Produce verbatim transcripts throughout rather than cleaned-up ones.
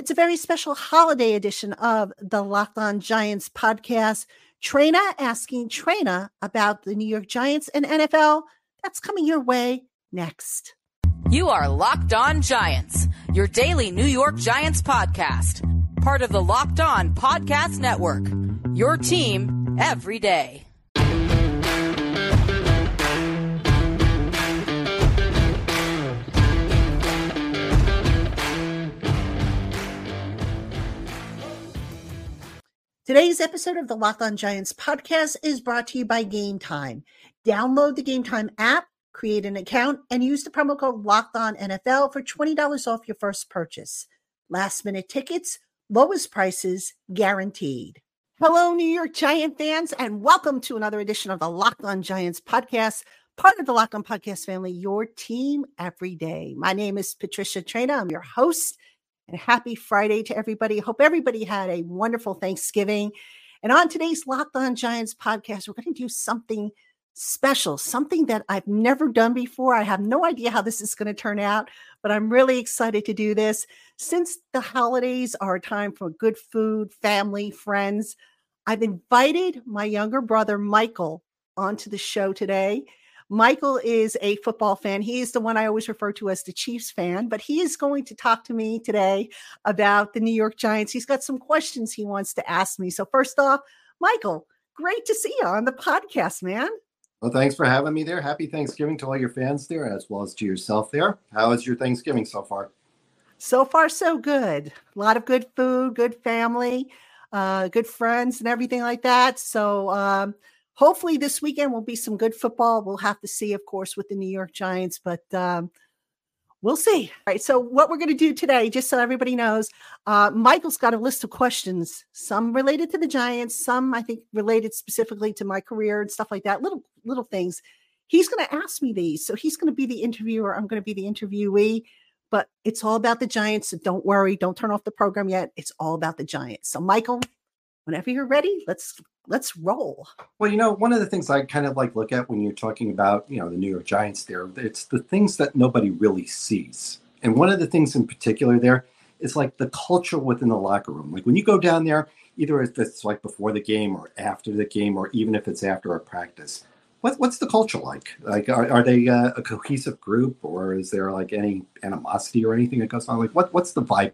It's a very special holiday edition of the Locked On Giants podcast. Traina asking Traina about the New York Giants and N F L. That's coming your way next. You are Locked On Giants, your daily New York Giants podcast. Part of the Locked On Podcast Network, your team every day. Today's episode of the Locked On Giants podcast is brought to you by Game Time. Download the Game Time app, create an account, and use the promo code Locked On N F L for twenty dollars off your first purchase. Last minute tickets, lowest prices guaranteed. Hello, New York Giant fans, and welcome to another edition of the Locked On Giants podcast, part of the Locked On Podcast family, your team every day. My name is Patricia Traina. I'm your host, and happy Friday to everybody. Hope everybody had a wonderful Thanksgiving. And on today's Locked On Giants podcast, we're going to do something special, something that I've never done before. I have no idea how this is going to turn out, but I'm really excited to do this. Since the holidays are a time for good food, family, friends, I've invited my younger brother, Michael, onto the show today. Michael is a football fan. He is the one I always refer to as the Chiefs fan, but he is going to talk to me today about the New York Giants. He's got some questions he wants to ask me. So first off, Michael, great to see you on the podcast, man. Well, thanks for having me there. Happy Thanksgiving to all your fans there, as well as to yourself there. How is your Thanksgiving so far? So far, so good. A lot of good food, good family, uh, good friends and everything like that. So um, hopefully this weekend will be some good football. We'll have to see, of course, with the New York Giants, but um, we'll see. All right, so what we're going to do today, just so everybody knows, uh, Michael's got a list of questions, some related to the Giants, some I think related specifically to my career and stuff like that, little little things. He's going to ask me these. So he's going to be the interviewer. I'm going to be the interviewee, but it's all about the Giants. So don't worry. Don't turn off the program yet. It's all about the Giants. So Michael, whenever you're ready, let's, let's roll. Well, you know, one of the things I kind of like look at when you're talking about, you know, the New York Giants there, it's the things that nobody really sees. And one of the things in particular there is like the culture within the locker room. Like when you go down there, either it's like before the game or after the game, or even if it's after a practice, What, what's the culture like? Like, are, are they uh, a cohesive group, or is there like any animosity or anything that goes on? Like, what what's the vibe?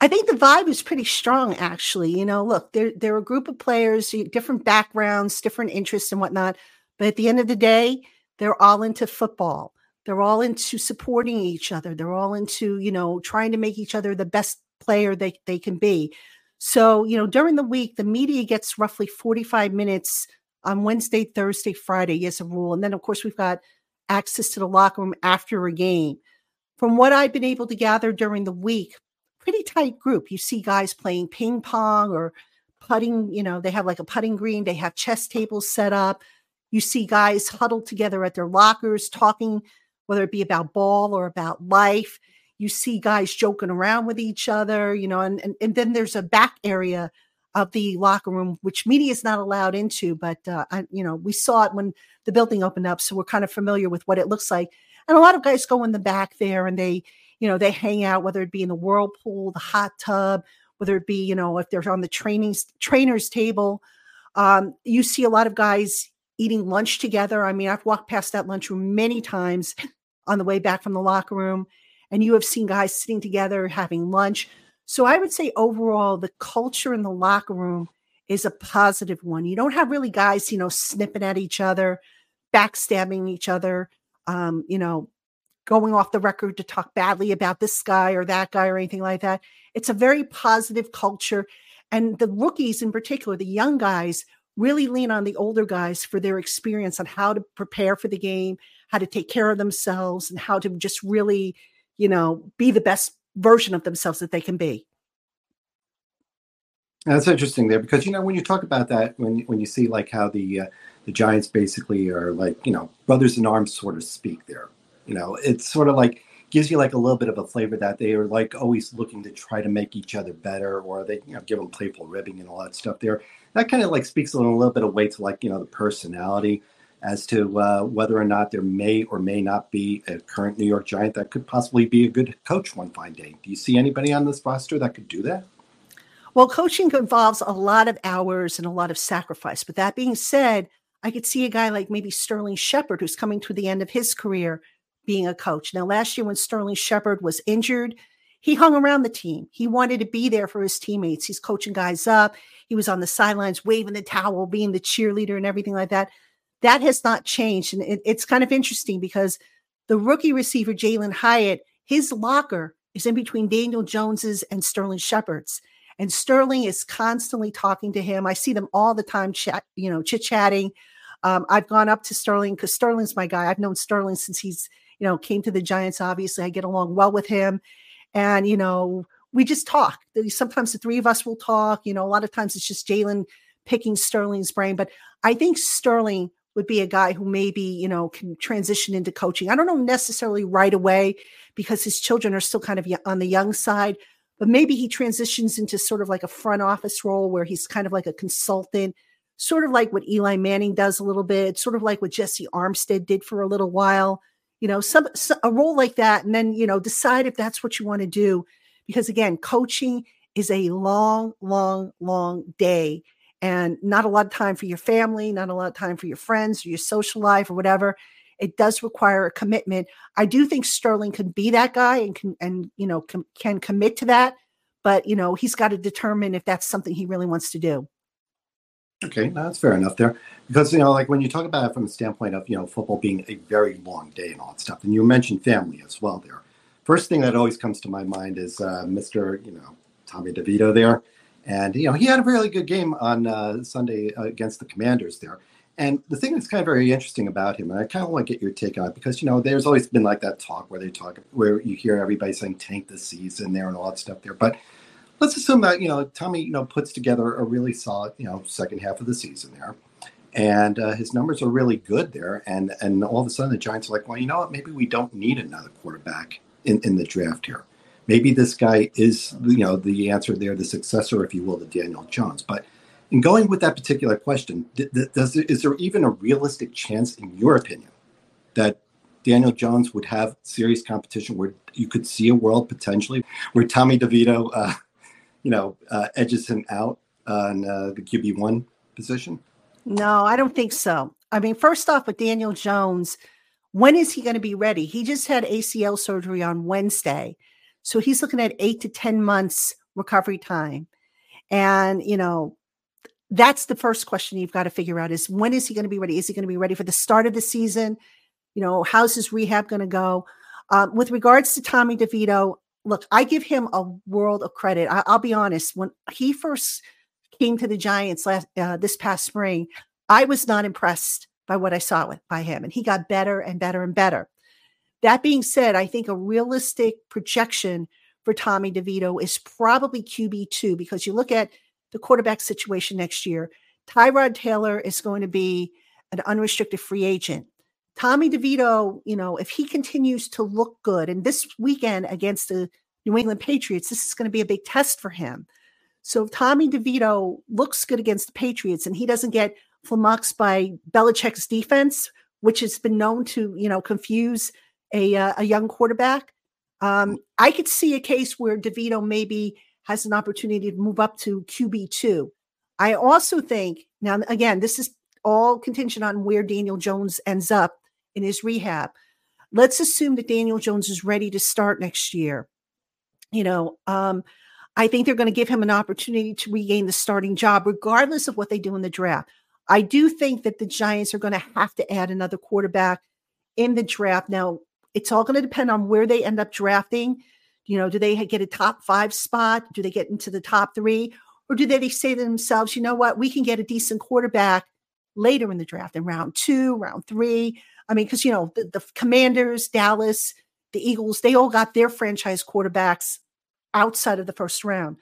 I think the vibe is pretty strong, actually. You know, look, they're, they're a group of players, different backgrounds, different interests and whatnot. But at the end of the day, they're all into football. They're all into supporting each other. They're all into, you know, trying to make each other the best player they, they can be. So, you know, during the week, the media gets roughly forty-five minutes on Wednesday, Thursday, Friday as a rule. And then, of course, we've got access to the locker room after a game. From what I've been able to gather during the week, pretty tight group. You see guys playing ping pong or putting, you know, they have like a putting green. They have chess tables set up. You see guys huddled together at their lockers talking, whether it be about ball or about life. You see guys joking around with each other, you know, and, and, and then there's a back area of the locker room, which media is not allowed into, but, uh, I, you know, we saw it when the building opened up. So we're kind of familiar with what it looks like. And a lot of guys go in the back there and they, you know, they hang out, whether it be in the whirlpool, the hot tub, whether it be, you know, if they're on the training trainer's table. Um, you see a lot of guys eating lunch together. I mean, I've walked past that lunchroom many times on the way back from the locker room, and you have seen guys sitting together, having lunch. So I would say overall, the culture in the locker room is a positive one. You don't have really guys, you know, snipping at each other, backstabbing each other, um, you know, going off the record to talk badly about this guy or that guy or anything like that. It's a very positive culture. And the rookies in particular, the young guys, really lean on the older guys for their experience on how to prepare for the game, how to take care of themselves, and how to just really, you know, be the best version of themselves that they can be. That's interesting there, because, you know, when you talk about that, when when you see like how the uh, the Giants basically are like, you know, brothers in arms, sort of speak there, you know, it's sort of like gives you like a little bit of a flavor that they are like always looking to try to make each other better, or they, you know, give them playful ribbing and all that stuff there. That kind of like speaks a little, a little bit of weight to like, you know, the personality as to uh, whether or not there may or may not be a current New York Giant that could possibly be a good coach one fine day. Do you see anybody on this roster that could do that? Well, coaching involves a lot of hours and a lot of sacrifice. But that being said, I could see a guy like maybe Sterling Shepard, who's coming to the end of his career, being a coach. Now, last year when Sterling Shepard was injured, he hung around the team. He wanted to be there for his teammates. He's coaching guys up. He was on the sidelines waving the towel, being the cheerleader and everything like that. That has not changed. And it, it's kind of interesting because the rookie receiver, Jalen Hyatt, his locker is in between Daniel Jones's and Sterling Shepard's. And Sterling is constantly talking to him. I see them all the time, chat, you know, chit-chatting. Um, I've gone up to Sterling because Sterling's my guy. I've known Sterling since he's, you know, came to the Giants. Obviously, I get along well with him. And, you know, we just talk. Sometimes the three of us will talk. You know, a lot of times it's just Jalen picking Sterling's brain. But I think Sterling would be a guy who maybe, you know, can transition into coaching. I don't know necessarily right away because his children are still kind of on the young side. But maybe he transitions into sort of like a front office role where he's kind of like a consultant, sort of like what Eli Manning does a little bit, sort of like what Jesse Armstead did for a little while, you know, some a role like that. And then, you know, decide if that's what you want to do. Because again, coaching is a long, long, long day and not a lot of time for your family, not a lot of time for your friends or your social life or whatever. It does require a commitment. I do think Sterling can be that guy and can, and you know, com- can commit to that. But, you know, he's got to determine if that's something he really wants to do. Okay, no, that's fair enough there. Because, you know, like when you talk about it from the standpoint of, you know, football being a very long day and all that stuff, and you mentioned family as well there. First thing that always comes to my mind is uh, Mister, you know, Tommy DeVito there. And, you know, he had a really good game on uh, Sunday uh, against the Commanders there. And the thing that's kind of very interesting about him, and I kind of want to get your take on it, because, you know, there's always been like that talk where they talk, where you hear everybody saying tank the season there and all that stuff there. But let's assume that, you know, Tommy, you know, puts together a really solid, you know, second half of the season there. And uh, his numbers are really good there. And and all of a sudden the Giants are like, well, you know what, maybe we don't need another quarterback in, in the draft here. Maybe this guy is, you know, the answer there, the successor, if you will, to Daniel Jones. But and going with that particular question, does is there even a realistic chance, in your opinion, that Daniel Jones would have serious competition where you could see a world potentially where Tommy DeVito, uh, you know, uh, edges him out on uh, the Q B one position? No, I don't think so. I mean, first off, with Daniel Jones, when is he going to be ready? He just had A C L surgery on Wednesday. So he's looking at eight to ten months recovery time. And, you know, that's the first question you've got to figure out is when is he going to be ready? Is he going to be ready for the start of the season? You know, how's his rehab going to go? Um, with regards to Tommy DeVito, look, I give him a world of credit. I, I'll be honest. When he first came to the Giants last uh, this past spring, I was not impressed by what I saw with, by him. And he got better and better and better. That being said, I think a realistic projection for Tommy DeVito is probably Q B two, because you look at the quarterback situation next year. Tyrod Taylor is going to be an unrestricted free agent. Tommy DeVito, you know, if he continues to look good, and this weekend against the New England Patriots, this is going to be a big test for him. So if Tommy DeVito looks good against the Patriots and he doesn't get flummoxed by Belichick's defense, which has been known to, you know, confuse a, uh, a young quarterback, um, I could see a case where DeVito maybe has an opportunity to move up to Q B two. I also think, now again, this is all contingent on where Daniel Jones ends up in his rehab. Let's assume that Daniel Jones is ready to start next year. You know, um, I think they're going to give him an opportunity to regain the starting job, regardless of what they do in the draft. I do think that the Giants are going to have to add another quarterback in the draft. Now, it's all going to depend on where they end up drafting. You know, do they get a top five spot? Do they get into the top three? Or do they say to themselves, you know what, we can get a decent quarterback later in the draft in round two, round three. I mean, because, you know, the, the Commanders, Dallas, the Eagles, they all got their franchise quarterbacks outside of the first round.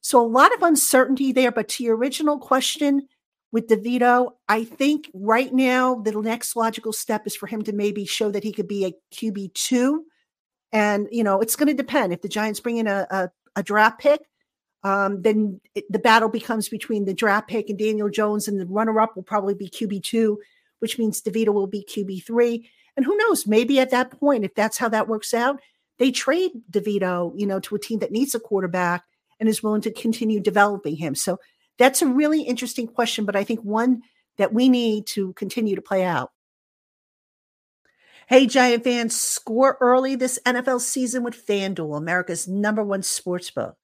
So a lot of uncertainty there. But to your original question with DeVito, I think right now the next logical step is for him to maybe show that he could be a Q B two. And, you know, it's going to depend. If the Giants bring in a, a, a draft pick, um, then it, the battle becomes between the draft pick and Daniel Jones, and the runner-up will probably be Q B two, which means DeVito will be Q B three. And who knows, maybe at that point, if that's how that works out, they trade DeVito, you know, to a team that needs a quarterback and is willing to continue developing him. So that's a really interesting question, but I think one that we need to continue to play out. Hey, Giant fans, score early this N F L season with FanDuel, America's number one sportsbook.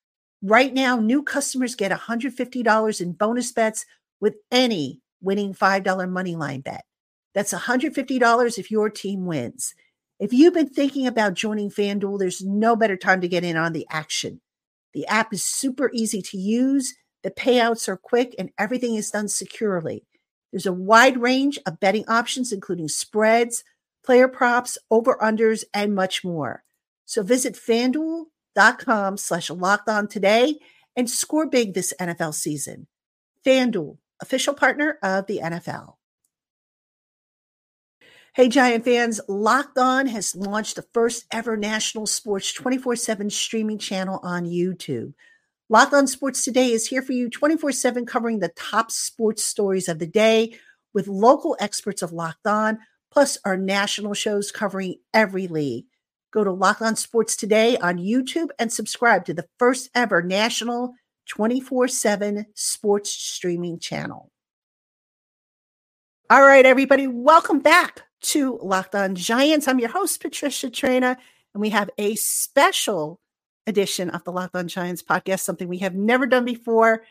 Right now, new customers get one hundred fifty dollars in bonus bets with any winning five dollar moneyline bet. That's one hundred fifty dollars if your team wins. If you've been thinking about joining FanDuel, there's no better time to get in on the action. The app is super easy to use, the payouts are quick, and everything is done securely. There's a wide range of betting options, including spreads, player props, over-unders, and much more. So visit FanDuel.com slash locked on today and score big this N F L season. FanDuel, official partner of the N F L. Hey, Giant fans, Locked On has launched the first ever national sports twenty-four seven streaming channel on YouTube. Locked On Sports Today is here for you twenty-four seven, covering the top sports stories of the day with local experts of Locked On, plus our national shows covering every league. Go to Locked On Sports Today on YouTube and subscribe to the first ever national twenty-four seven sports streaming channel. All right, everybody, welcome back to Locked On Giants. I'm your host, Patricia Traina, and we have a special edition of the Locked On Giants podcast, something we have never done before.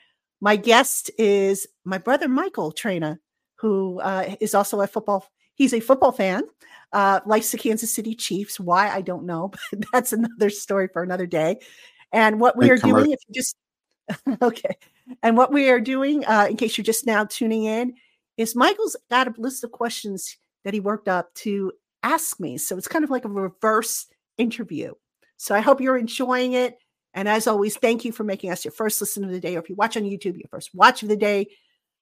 My guest is my brother, Michael Traina, who uh, is also a football He's a football fan, uh, likes the Kansas City Chiefs. Why, I don't know, but that's another story for another day. And what we and are doing, if you just, okay. And what we are doing, uh, in case you're just now tuning in, is Michael's got a list of questions that he worked up to ask me. So it's kind of like a reverse interview. So I hope you're enjoying it. And as always, thank you for making us your first listen of the day, or if you watch on YouTube, your first watch of the day.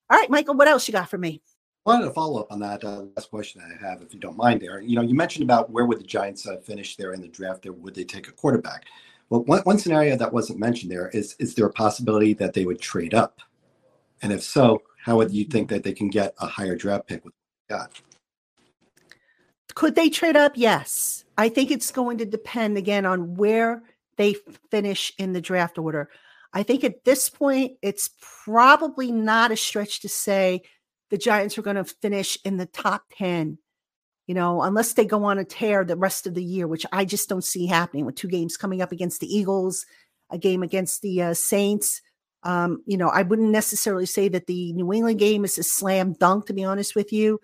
All right, Michael, what else you got for me? I wanted to follow up on that uh, last question I have, if you don't mind there. You know, you mentioned about where would the Giants uh, finish there in the draft there? Would they take a quarterback? Well, one, one scenario that wasn't mentioned there is, is there a possibility that they would trade up? And if so, how would you think that they can get a higher draft pick with what they got? Could they trade up? Yes. I think it's going to depend, again, on where they finish in the draft order. I think at this point, it's probably not a stretch to say the Giants are going to finish in the top ten, you know, unless they go on a tear the rest of the year, which I just don't see happening with two games coming up against the Eagles, a game against the uh, Saints. Um, you know, I wouldn't necessarily say that the New England game is a slam dunk, to be honest with you.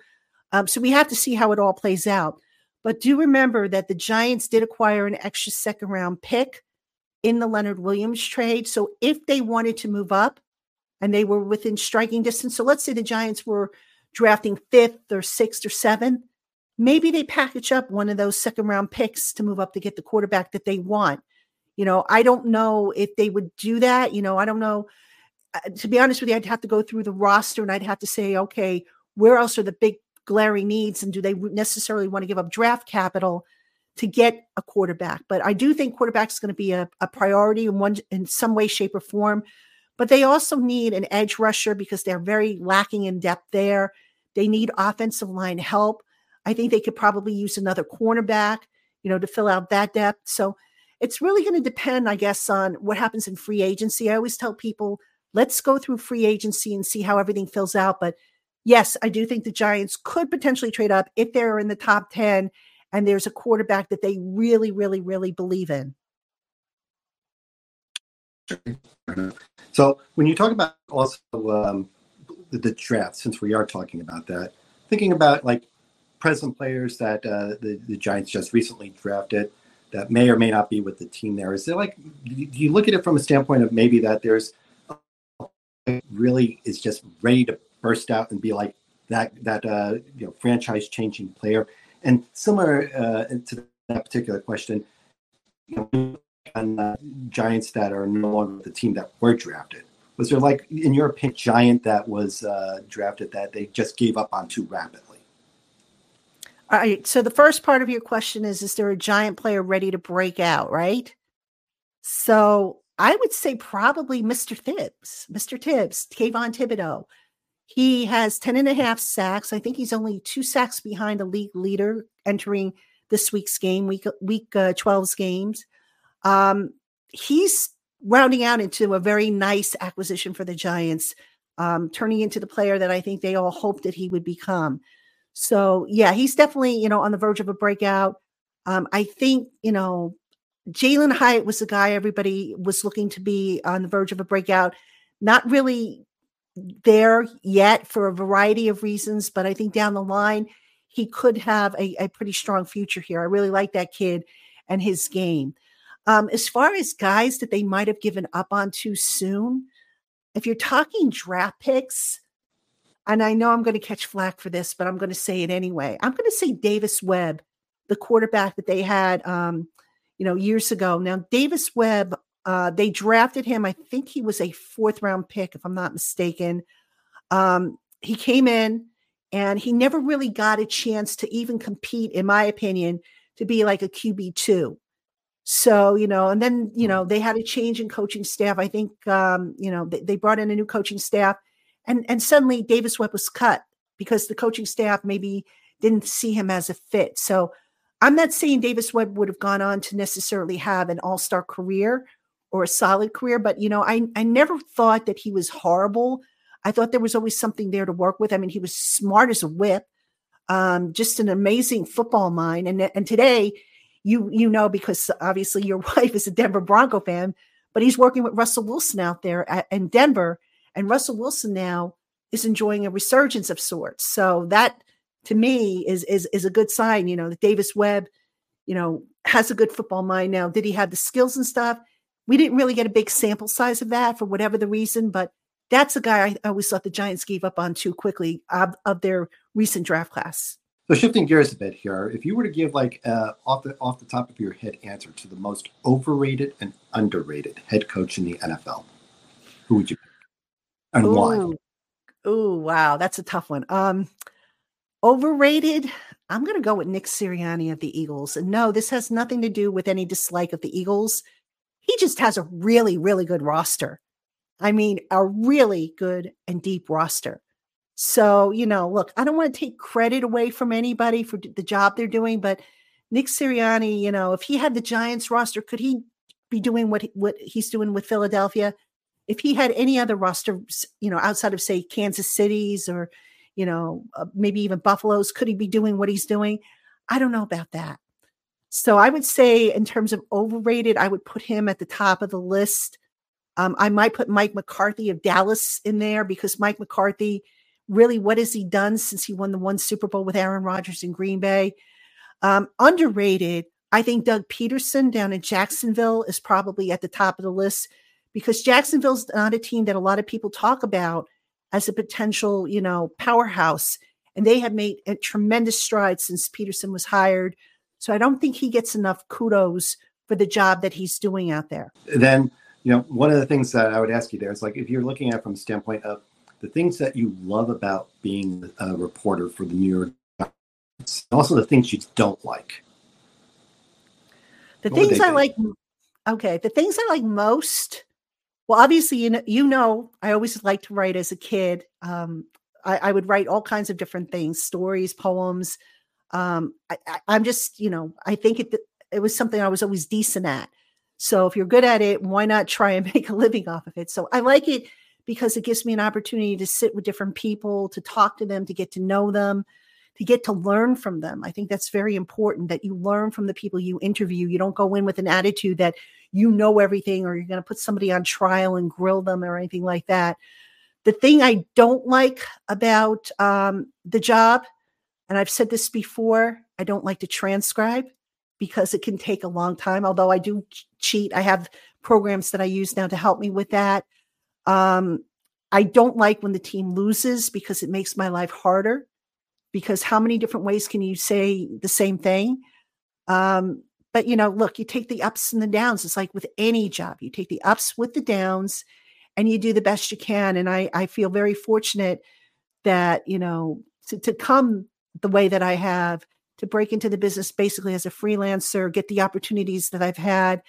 Um, so we have to see how it all plays out. But do remember that the Giants did acquire an extra second round pick in the Leonard Williams trade. So if they wanted to move up, and they were within striking distance. So let's say the Giants were drafting fifth or sixth or seventh. Maybe they package up one of those second round picks to move up to get the quarterback that they want. You know, I don't know if they would do that. You know, I don't know. Uh, to be honest with you, I'd have to go through the roster and I'd have to say, okay, where else are the big glaring needs? And do they necessarily want to give up draft capital to get a quarterback? But I do think quarterback is going to be a, a priority in one, in some way, shape, or form. But they also need an edge rusher because they're very lacking in depth there. They need offensive line help. I think they could probably use another cornerback, you know, to fill out that depth. So it's really going to depend, I guess, on what happens in free agency. I always tell people, let's go through free agency and see how everything fills out. But yes, I do think the Giants could potentially trade up if they're in the top ten and there's a quarterback that they really, really, really believe in. So when you talk about also um, the, the draft, since we are talking about that, thinking about like present players that uh, the, the Giants just recently drafted that may or may not be with the team there, is there like, do you look at it from a standpoint of maybe that there's really is just ready to burst out and be like that, that uh, you know, franchise changing player? And similar uh, to that particular question, you know, on uh, Giants that are no longer the team that were drafted. Was there like, in your opinion, Giant that was uh, drafted that they just gave up on too rapidly? All right. So the first part of your question is, is there a Giant player ready to break out, right? So I would say probably Mister Tibbs, Mister Tibbs, Kayvon Thibodeau. He has ten and a half sacks. I think he's only two sacks behind the league leader entering this week's game, week week uh, twelve's games. Um, he's rounding out into a very nice acquisition for the Giants, um, turning into the player that I think they all hoped that he would become. So, yeah, he's definitely, you know, on the verge of a breakout. Um, I think, you know, Jalen Hyatt was the guy everybody was looking to be on the verge of a breakout. Not really there yet for a variety of reasons, but I think down the line, he could have a, a pretty strong future here. I really like that kid and his game. Um, as far as guys that they might have given up on too soon, if you're talking draft picks, and I know I'm going to catch flack for this, but I'm going to say it anyway. I'm going to say Davis Webb, the quarterback that they had um, you know, years ago. Now, Davis Webb, Uh, they drafted him. I think he was a fourth round pick, if I'm not mistaken. Um, he came in and he never really got a chance to even compete, in my opinion, to be like a Q B two. So, you know, and then, you know, they had a change in coaching staff. I think, um, you know, they, they brought in a new coaching staff and, and suddenly Davis Webb was cut because the coaching staff maybe didn't see him as a fit. So I'm not saying Davis Webb would have gone on to necessarily have an all-star career or a solid career, but, you know, I, I never thought that he was horrible. I thought there was always something there to work with. I mean, he was smart as a whip, um, just an amazing football mind. And, and today, you you know, because obviously your wife is a Denver Bronco fan, but he's working with Russell Wilson out there at, in Denver, and Russell Wilson now is enjoying a resurgence of sorts. So that, to me, is is is a good sign, you know, that Davis Webb, you know, has a good football mind now. Did he have the skills and stuff? We didn't really get a big sample size of that for whatever the reason, but that's a guy I always thought the Giants gave up on too quickly of, of their recent draft class. So shifting gears a bit here, if you were to give like uh, off the off the top of your head answer to the most overrated and underrated head coach in the N F L, who would you pick and Ooh. why? Oh, wow. That's a tough one. Um, overrated. I'm going to go with Nick Sirianni of the Eagles. And no, this has nothing to do with any dislike of the Eagles. He just has a really, really good roster. I mean, a really good and deep roster. So, you know, look, I don't want to take credit away from anybody for the job they're doing, but Nick Sirianni, you know, if he had the Giants roster, could he be doing what, what he's doing with Philadelphia? If he had any other roster, you know, outside of, say, Kansas City's or, you know, uh, maybe even Buffalo's, could he be doing what he's doing? I don't know about that. So I would say in terms of overrated, I would put him at the top of the list. Um, I might put Mike McCarthy of Dallas in there because Mike McCarthy, really, what has he done since he won the one Super Bowl with Aaron Rodgers in Green Bay? Um, underrated, I think Doug Peterson down in Jacksonville is probably at the top of the list because Jacksonville's not a team that a lot of people talk about as a potential, you know, powerhouse. And they have made a tremendous stride since Peterson was hired. So I don't think he gets enough kudos for the job that he's doing out there. Then, you know, one of the things that I would ask you there is like, if you're looking at it from the standpoint of the things that you love about being a reporter for the New York Giants, also the things you don't like. The things I like, okay, the things I like most, well, obviously, you know, you know I always liked to write as a kid. Um, I, I would write all kinds of different things, stories, poems. Um, I, I, I'm just, you know, I think it, it was something I was always decent at. So if you're good at it, why not try and make a living off of it? So I like it because it gives me an opportunity to sit with different people, to talk to them, to get to know them, to get to learn from them. I think that's very important that you learn from the people you interview. You don't go in with an attitude that you know everything, or you're going to put somebody on trial and grill them or anything like that. The thing I don't like about, um, the job, and I've said this before, I don't like to transcribe because it can take a long time, although I do cheat. I have programs that I use now to help me with that. Um, I don't like when the team loses because it makes my life harder, because how many different ways can you say the same thing? Um, but, you know, look, you take the ups and the downs. It's like with any job. You take the ups with the downs and you do the best you can. And I, I feel very fortunate that, you know, to, to come the way that I have, to break into the business basically as a freelancer, get the opportunities that I've had.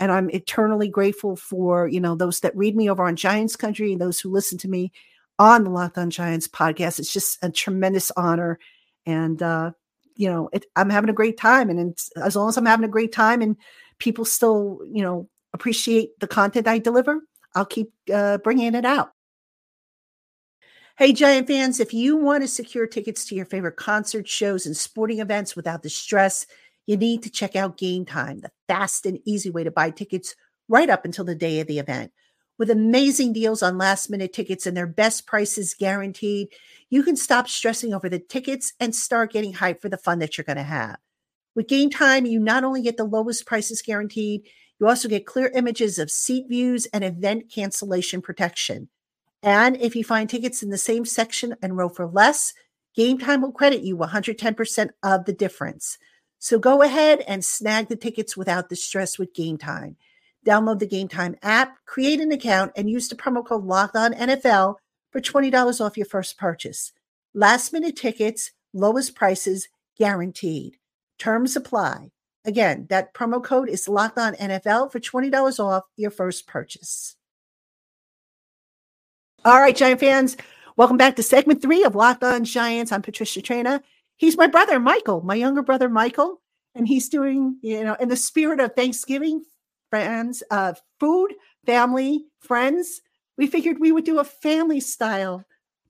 And I'm eternally grateful for, you know, those that read me over on Giants Country and those who listen to me. on the Locked On Giants podcast. It's just a tremendous honor. And, uh, you know, it, I'm having a great time. And it's, as long as I'm having a great time and people still, you know, appreciate the content I deliver, I'll keep uh, bringing it out. Hey, Giant fans, if you want to secure tickets to your favorite concert shows and sporting events without the stress, you need to check out Game Time, the fast and easy way to buy tickets right up until the day of the event. With amazing deals on last-minute tickets and their best prices guaranteed, you can stop stressing over the tickets and start getting hyped for the fun that you're going to have. With Game Time, you not only get the lowest prices guaranteed, you also get clear images of seat views and event cancellation protection. And if you find tickets in the same section and row for less, Game Time will credit you one hundred ten percent of the difference. So go ahead and snag the tickets without the stress with Game Time. Download the Game Time app, create an account, and use the promo code Locked On N F L for twenty dollars off your first purchase. Last-minute tickets, lowest prices, guaranteed. Terms apply. Again, that promo code is Locked On N F L for twenty dollars off your first purchase. All right, Giant fans, welcome back to segment three of Locked On Giants. I'm Patricia Traina. He's my brother, Michael, my younger brother, Michael. And he's doing, you know, in the spirit of Thanksgiving, friends, uh, food, family, friends, we figured we would do a family style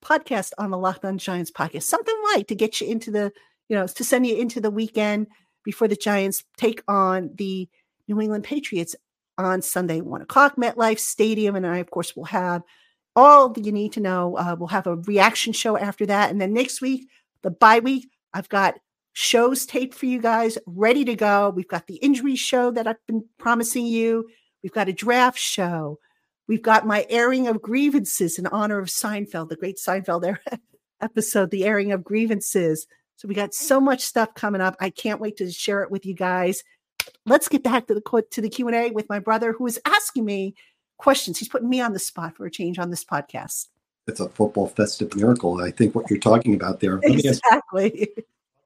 podcast on the Locked On Giants podcast. Something light to get you into the, you know, to send you into the weekend before the Giants take on the New England Patriots on Sunday, one o'clock, MetLife Stadium. And I, of course, will have all that you need to know. Uh, we'll have a reaction show after that. And then next week, the bye week, I've got shows taped for you guys, ready to go. We've got the injury show that I've been promising you. We've got a draft show. We've got my airing of grievances in honor of Seinfeld, the great Seinfeld episode, the airing of grievances. So we got so much stuff coming up. I can't wait to share it with you guys. Let's get back to the to the Q and A with my brother, who is asking me questions. He's putting me on the spot for a change on this podcast. It's a football festive miracle. I think what you're talking about there. Exactly.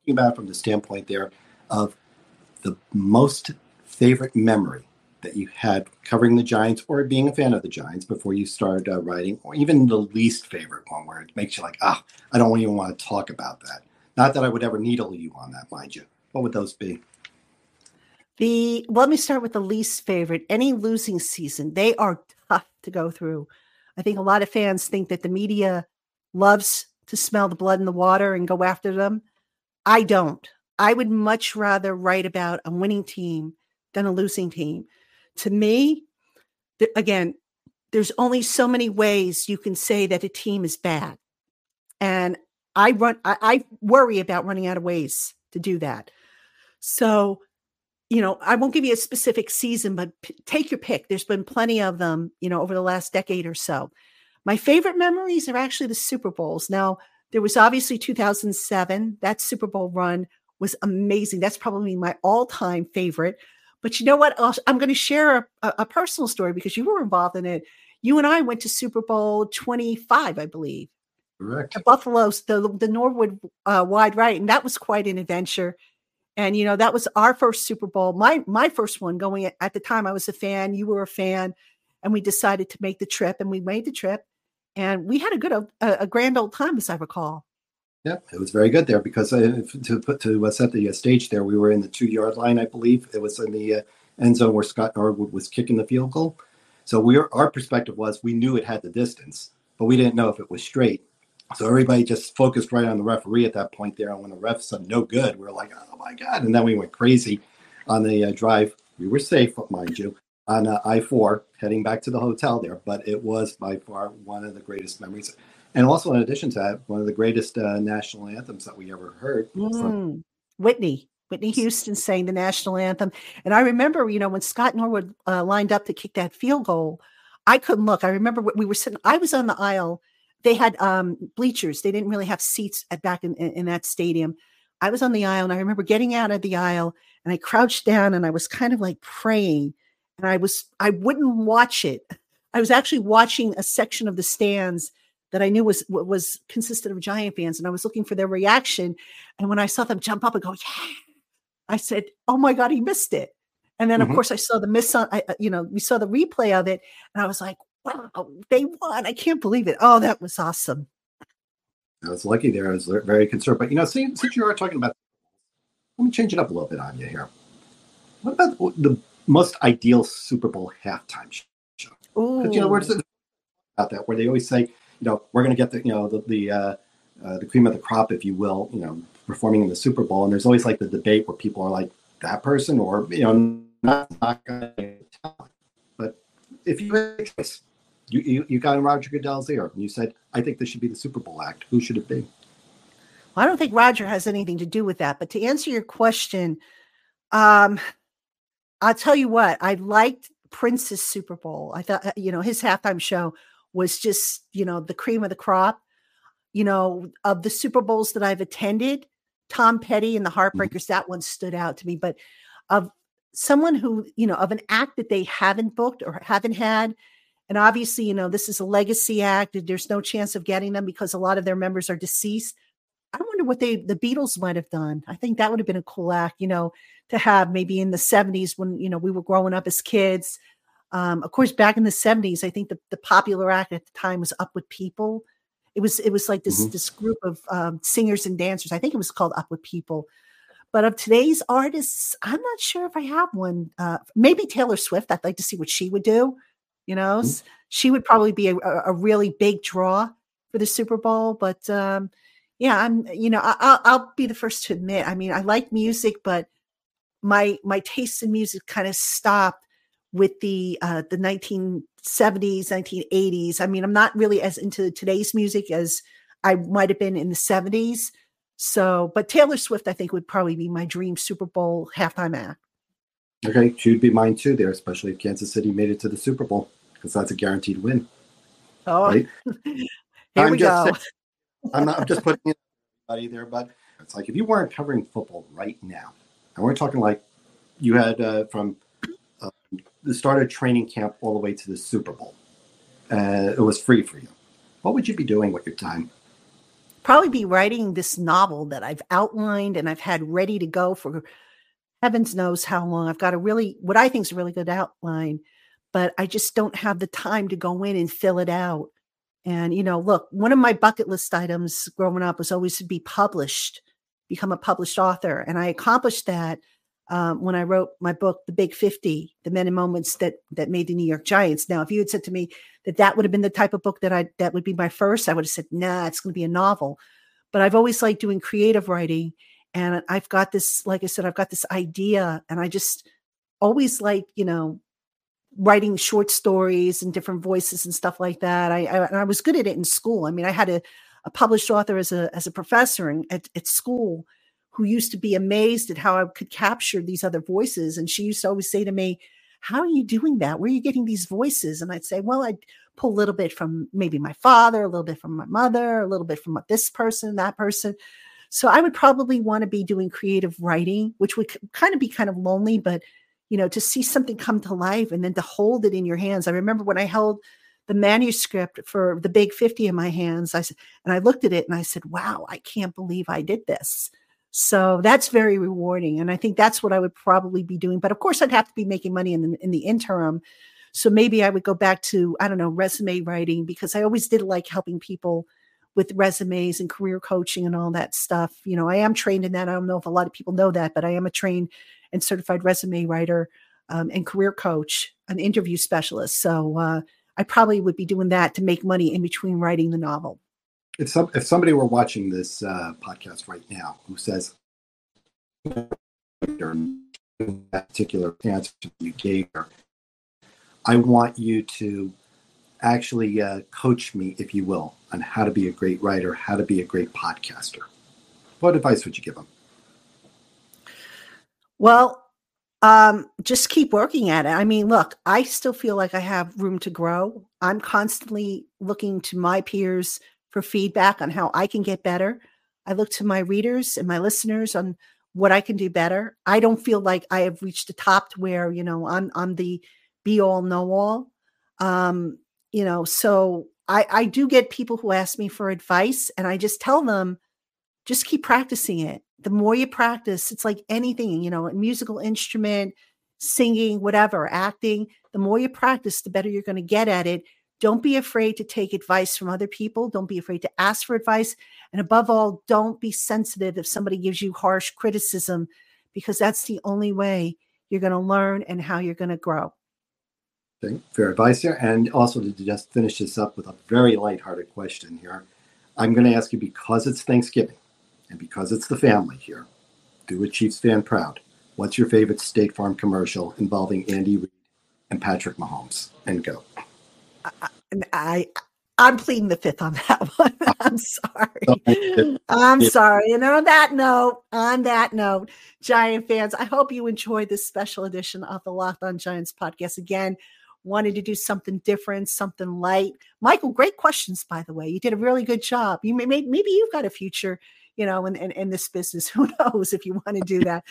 Talking about from the standpoint there of the most favorite memory that you had covering the Giants or being a fan of the Giants before you started uh, writing, or even the least favorite one where it makes you like, ah, oh, I don't even want to talk about that. Not that I would ever needle you on that, mind you. What would those be? The well, let me start with the least favorite. Any losing season, they are tough to go through. I think a lot of fans think that the media loves to smell the blood in the water and go after them. I don't. I would much rather write about a winning team than a losing team. To me, th- again, there's only so many ways you can say that a team is bad. And I run, I, I worry about running out of ways to do that. So, you know, I won't give you a specific season, but p- take your pick. There's been plenty of them, you know, over the last decade or so. My favorite memories are actually the Super Bowls. Now, there was obviously two thousand seven. That Super Bowl run was amazing. That's probably my all-time favorite. But you know what? I'll, I'm going to share a, a, a personal story because you were involved in it. You and I went to Super Bowl twenty-five, I believe. Correct. The Buffaloes, the, the Norwood uh, wide right. And that was quite an adventure. And, you know, that was our first Super Bowl. My, my first one going at, at the time. I was a fan. You were a fan. And we decided to make the trip. And we made the trip. And we had a good, a, a grand old time, as I recall. Yeah, it was very good there because I, to put to set the stage there, we were in the two yard line, I believe. It was in the end zone where Scott Norwood was kicking the field goal. So we were, our perspective was we knew it had the distance, but we didn't know if it was straight. So everybody just focused right on the referee at that point there. And when the ref said no good, we were like, oh my God. And then we went crazy on the uh, drive. We were safe, mind you, on uh, I four heading back to the hotel there, but it was by far one of the greatest memories. And also, in addition to that, one of the greatest uh, national anthems that we ever heard. Mm. From- Whitney, Whitney Houston sang the national anthem. And I remember, you know, when Scott Norwood uh, lined up to kick that field goal, I couldn't look. I remember we were sitting, I was on the aisle. They had um, bleachers. They didn't really have seats at back in, in, in that stadium. I was on the aisle, and I remember getting out of the aisle, and I crouched down, and I was kind of like praying. And I was, I wouldn't watch it. I was actually watching a section of the stands that I knew was, was consisted of Giant fans. And I was looking for their reaction. And when I saw them jump up and go, yeah, I said, oh my God, he missed it. And then of mm-hmm. course I saw the miss on, I, you know, we saw the replay of it. And I was like, wow, they won. I can't believe it. Oh, that was awesome. I was lucky there. I was very concerned. But, you know, since you are talking about, let me change it up a little bit on you here. What about the most ideal Super Bowl halftime show? Because, you know, we're just about that, where they always say, you know, we're going to get the, you know, the, the, uh, uh, the cream of the crop, if you will, you know, performing in the Super Bowl. And there's always like the debate where people are like, that person or, you know, not, not going to talent. But if you had a choice, You, you you got in Roger Goodell's ear and you said, I think this should be the Super Bowl act. Who should it be? Well, I don't think Roger has anything to do with that. But to answer your question, um, I'll tell you what, I liked Prince's Super Bowl. I thought, you know, his halftime show was just, you know, the cream of the crop. You know, of the Super Bowls that I've attended, Tom Petty and the Heartbreakers, mm-hmm. that one stood out to me. But of someone who, you know, of an act that they haven't booked or haven't had. And obviously, you know, this is a legacy act. There's no chance of getting them because a lot of their members are deceased. I wonder what they, the Beatles might have done. I think that would have been a cool act, you know, to have maybe in the seventies when, you know, we were growing up as kids. Um, of course, back in the seventies, I think the, the popular act at the time was Up With People. It was it was like this, mm-hmm. this group of um, singers and dancers. I think it was called Up With People. But of today's artists, I'm not sure if I have one. Uh, maybe Taylor Swift. I'd like to see what she would do. You know, mm-hmm. she would probably be a, a really big draw for the Super Bowl. But, um, yeah, I'm, you know, I, I'll, I'll be the first to admit, I mean, I like music, but my my taste in music kind of stopped with the uh, the nineteen seventies, nineteen eighties. I mean, I'm not really as into today's music as I might have been in the seventies. So, but Taylor Swift, I think, would probably be my dream Super Bowl halftime act. Okay, she'd be mine too there, especially if Kansas City made it to the Super Bowl, because that's a guaranteed win. Oh, right? Here I'm we just go. I'm, not, I'm just putting everybody there, but it's like if you weren't covering football right now, and we're talking like you had uh, from uh, the start of training camp all the way to the Super Bowl, uh, it was free for you. What would you be doing with your time? Probably be writing this novel that I've outlined and I've had ready to go for heavens knows how long. I've got a really, what I think is a really good outline, but I just don't have the time to go in and fill it out. And, you know, look, one of my bucket list items growing up was always to be published, become a published author. And I accomplished that um, when I wrote my book, The Big fifty, The Men and Moments that that Made the New York Giants. Now, if you had said to me that that would have been the type of book that I, that would be my first, I would have said, nah, it's going to be a novel. But I've always liked doing creative writing. And I've got this, like I said, I've got this idea, and I just always like, you know, writing short stories and different voices and stuff like that. I, I and I was good at it in school. I mean, I had a, a published author as a as a professor in, at, at school who used to be amazed at how I could capture these other voices. And she used to always say to me, how are you doing that? Where are you getting these voices? And I'd say, well, I'd pull a little bit from maybe my father, a little bit from my mother, a little bit from this person, that person. So I would probably want to be doing creative writing, which would kind of be kind of lonely, but, you know, to see something come to life and then to hold it in your hands. I remember when I held the manuscript for The Big fifty in my hands, I said, and I looked at it and I said, wow, I can't believe I did this. So that's very rewarding. And I think that's what I would probably be doing. But of course, I'd have to be making money in the, in the interim. So maybe I would go back to, I don't know, resume writing, because I always did like helping people with resumes and career coaching and all that stuff. You know, I am trained in that. I don't know if a lot of people know that, but I am a trained and certified resume writer um, and career coach, an interview specialist. So uh, I probably would be doing that to make money in between writing the novel. If some, if somebody were watching this uh, podcast right now who says, that particular answer you gave her, I want you to actually uh, coach me, if you will, on how to be a great writer, how to be a great podcaster. What advice would you give them? Well, um, just keep working at it. I mean, look, I still feel like I have room to grow. I'm constantly looking to my peers for feedback on how I can get better. I look to my readers and my listeners on what I can do better. I don't feel like I have reached the top to where, you know, I'm, I'm the be all, know all. Um, You know, so I, I do get people who ask me for advice, and I just tell them, just keep practicing it. The more you practice, it's like anything, you know, a musical instrument, singing, whatever, acting, the more you practice, the better you're going to get at it Don't be afraid to take advice from other people. Don't be afraid to ask for advice. And above all, don't be sensitive if somebody gives you harsh criticism, because that's the only way you're going to learn and how you're going to grow. Fair advice here. And also to just finish this up with a very lighthearted question here, I'm going to ask you, because it's Thanksgiving and because it's the family here, do a Chiefs fan proud. What's your favorite State Farm commercial involving Andy Reid and Patrick Mahomes? And go. I, I, I'm pleading the fifth on that one. I'm sorry. I'm sorry. And on that note, on that note, Giant fans, I hope you enjoyed this special edition of the Locked On Giants podcast. Again, wanted to do something different, something light. Michael, great questions, by the way. You did a really good job. You may, may maybe you've got a future, you know, in, in, in this business. Who knows if you want to do that.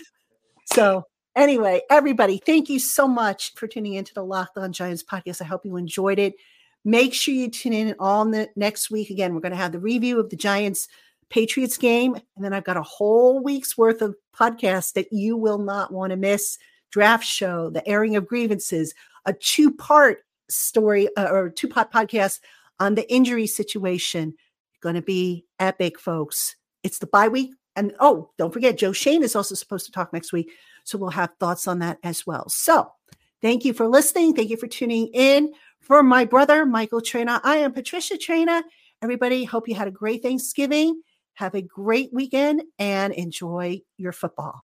So anyway, everybody, thank you so much for tuning into the Locked On Giants podcast. I hope you enjoyed it. Make sure you tune in all the next week. Again, we're going to have the review of the Giants Patriots game. And then I've got a whole week's worth of podcasts that you will not want to miss. Draft show, the airing of grievances, a two-part story uh, or two-part podcast on the injury situation. Going to be epic, folks. It's the bye week. And, oh, don't forget, Joe Shane is also supposed to talk next week. So we'll have thoughts on that as well. So thank you for listening. Thank you for tuning in. For my brother, Michael Traina, I am Patricia Traina. Everybody, hope you had a great Thanksgiving. Have a great weekend and enjoy your football.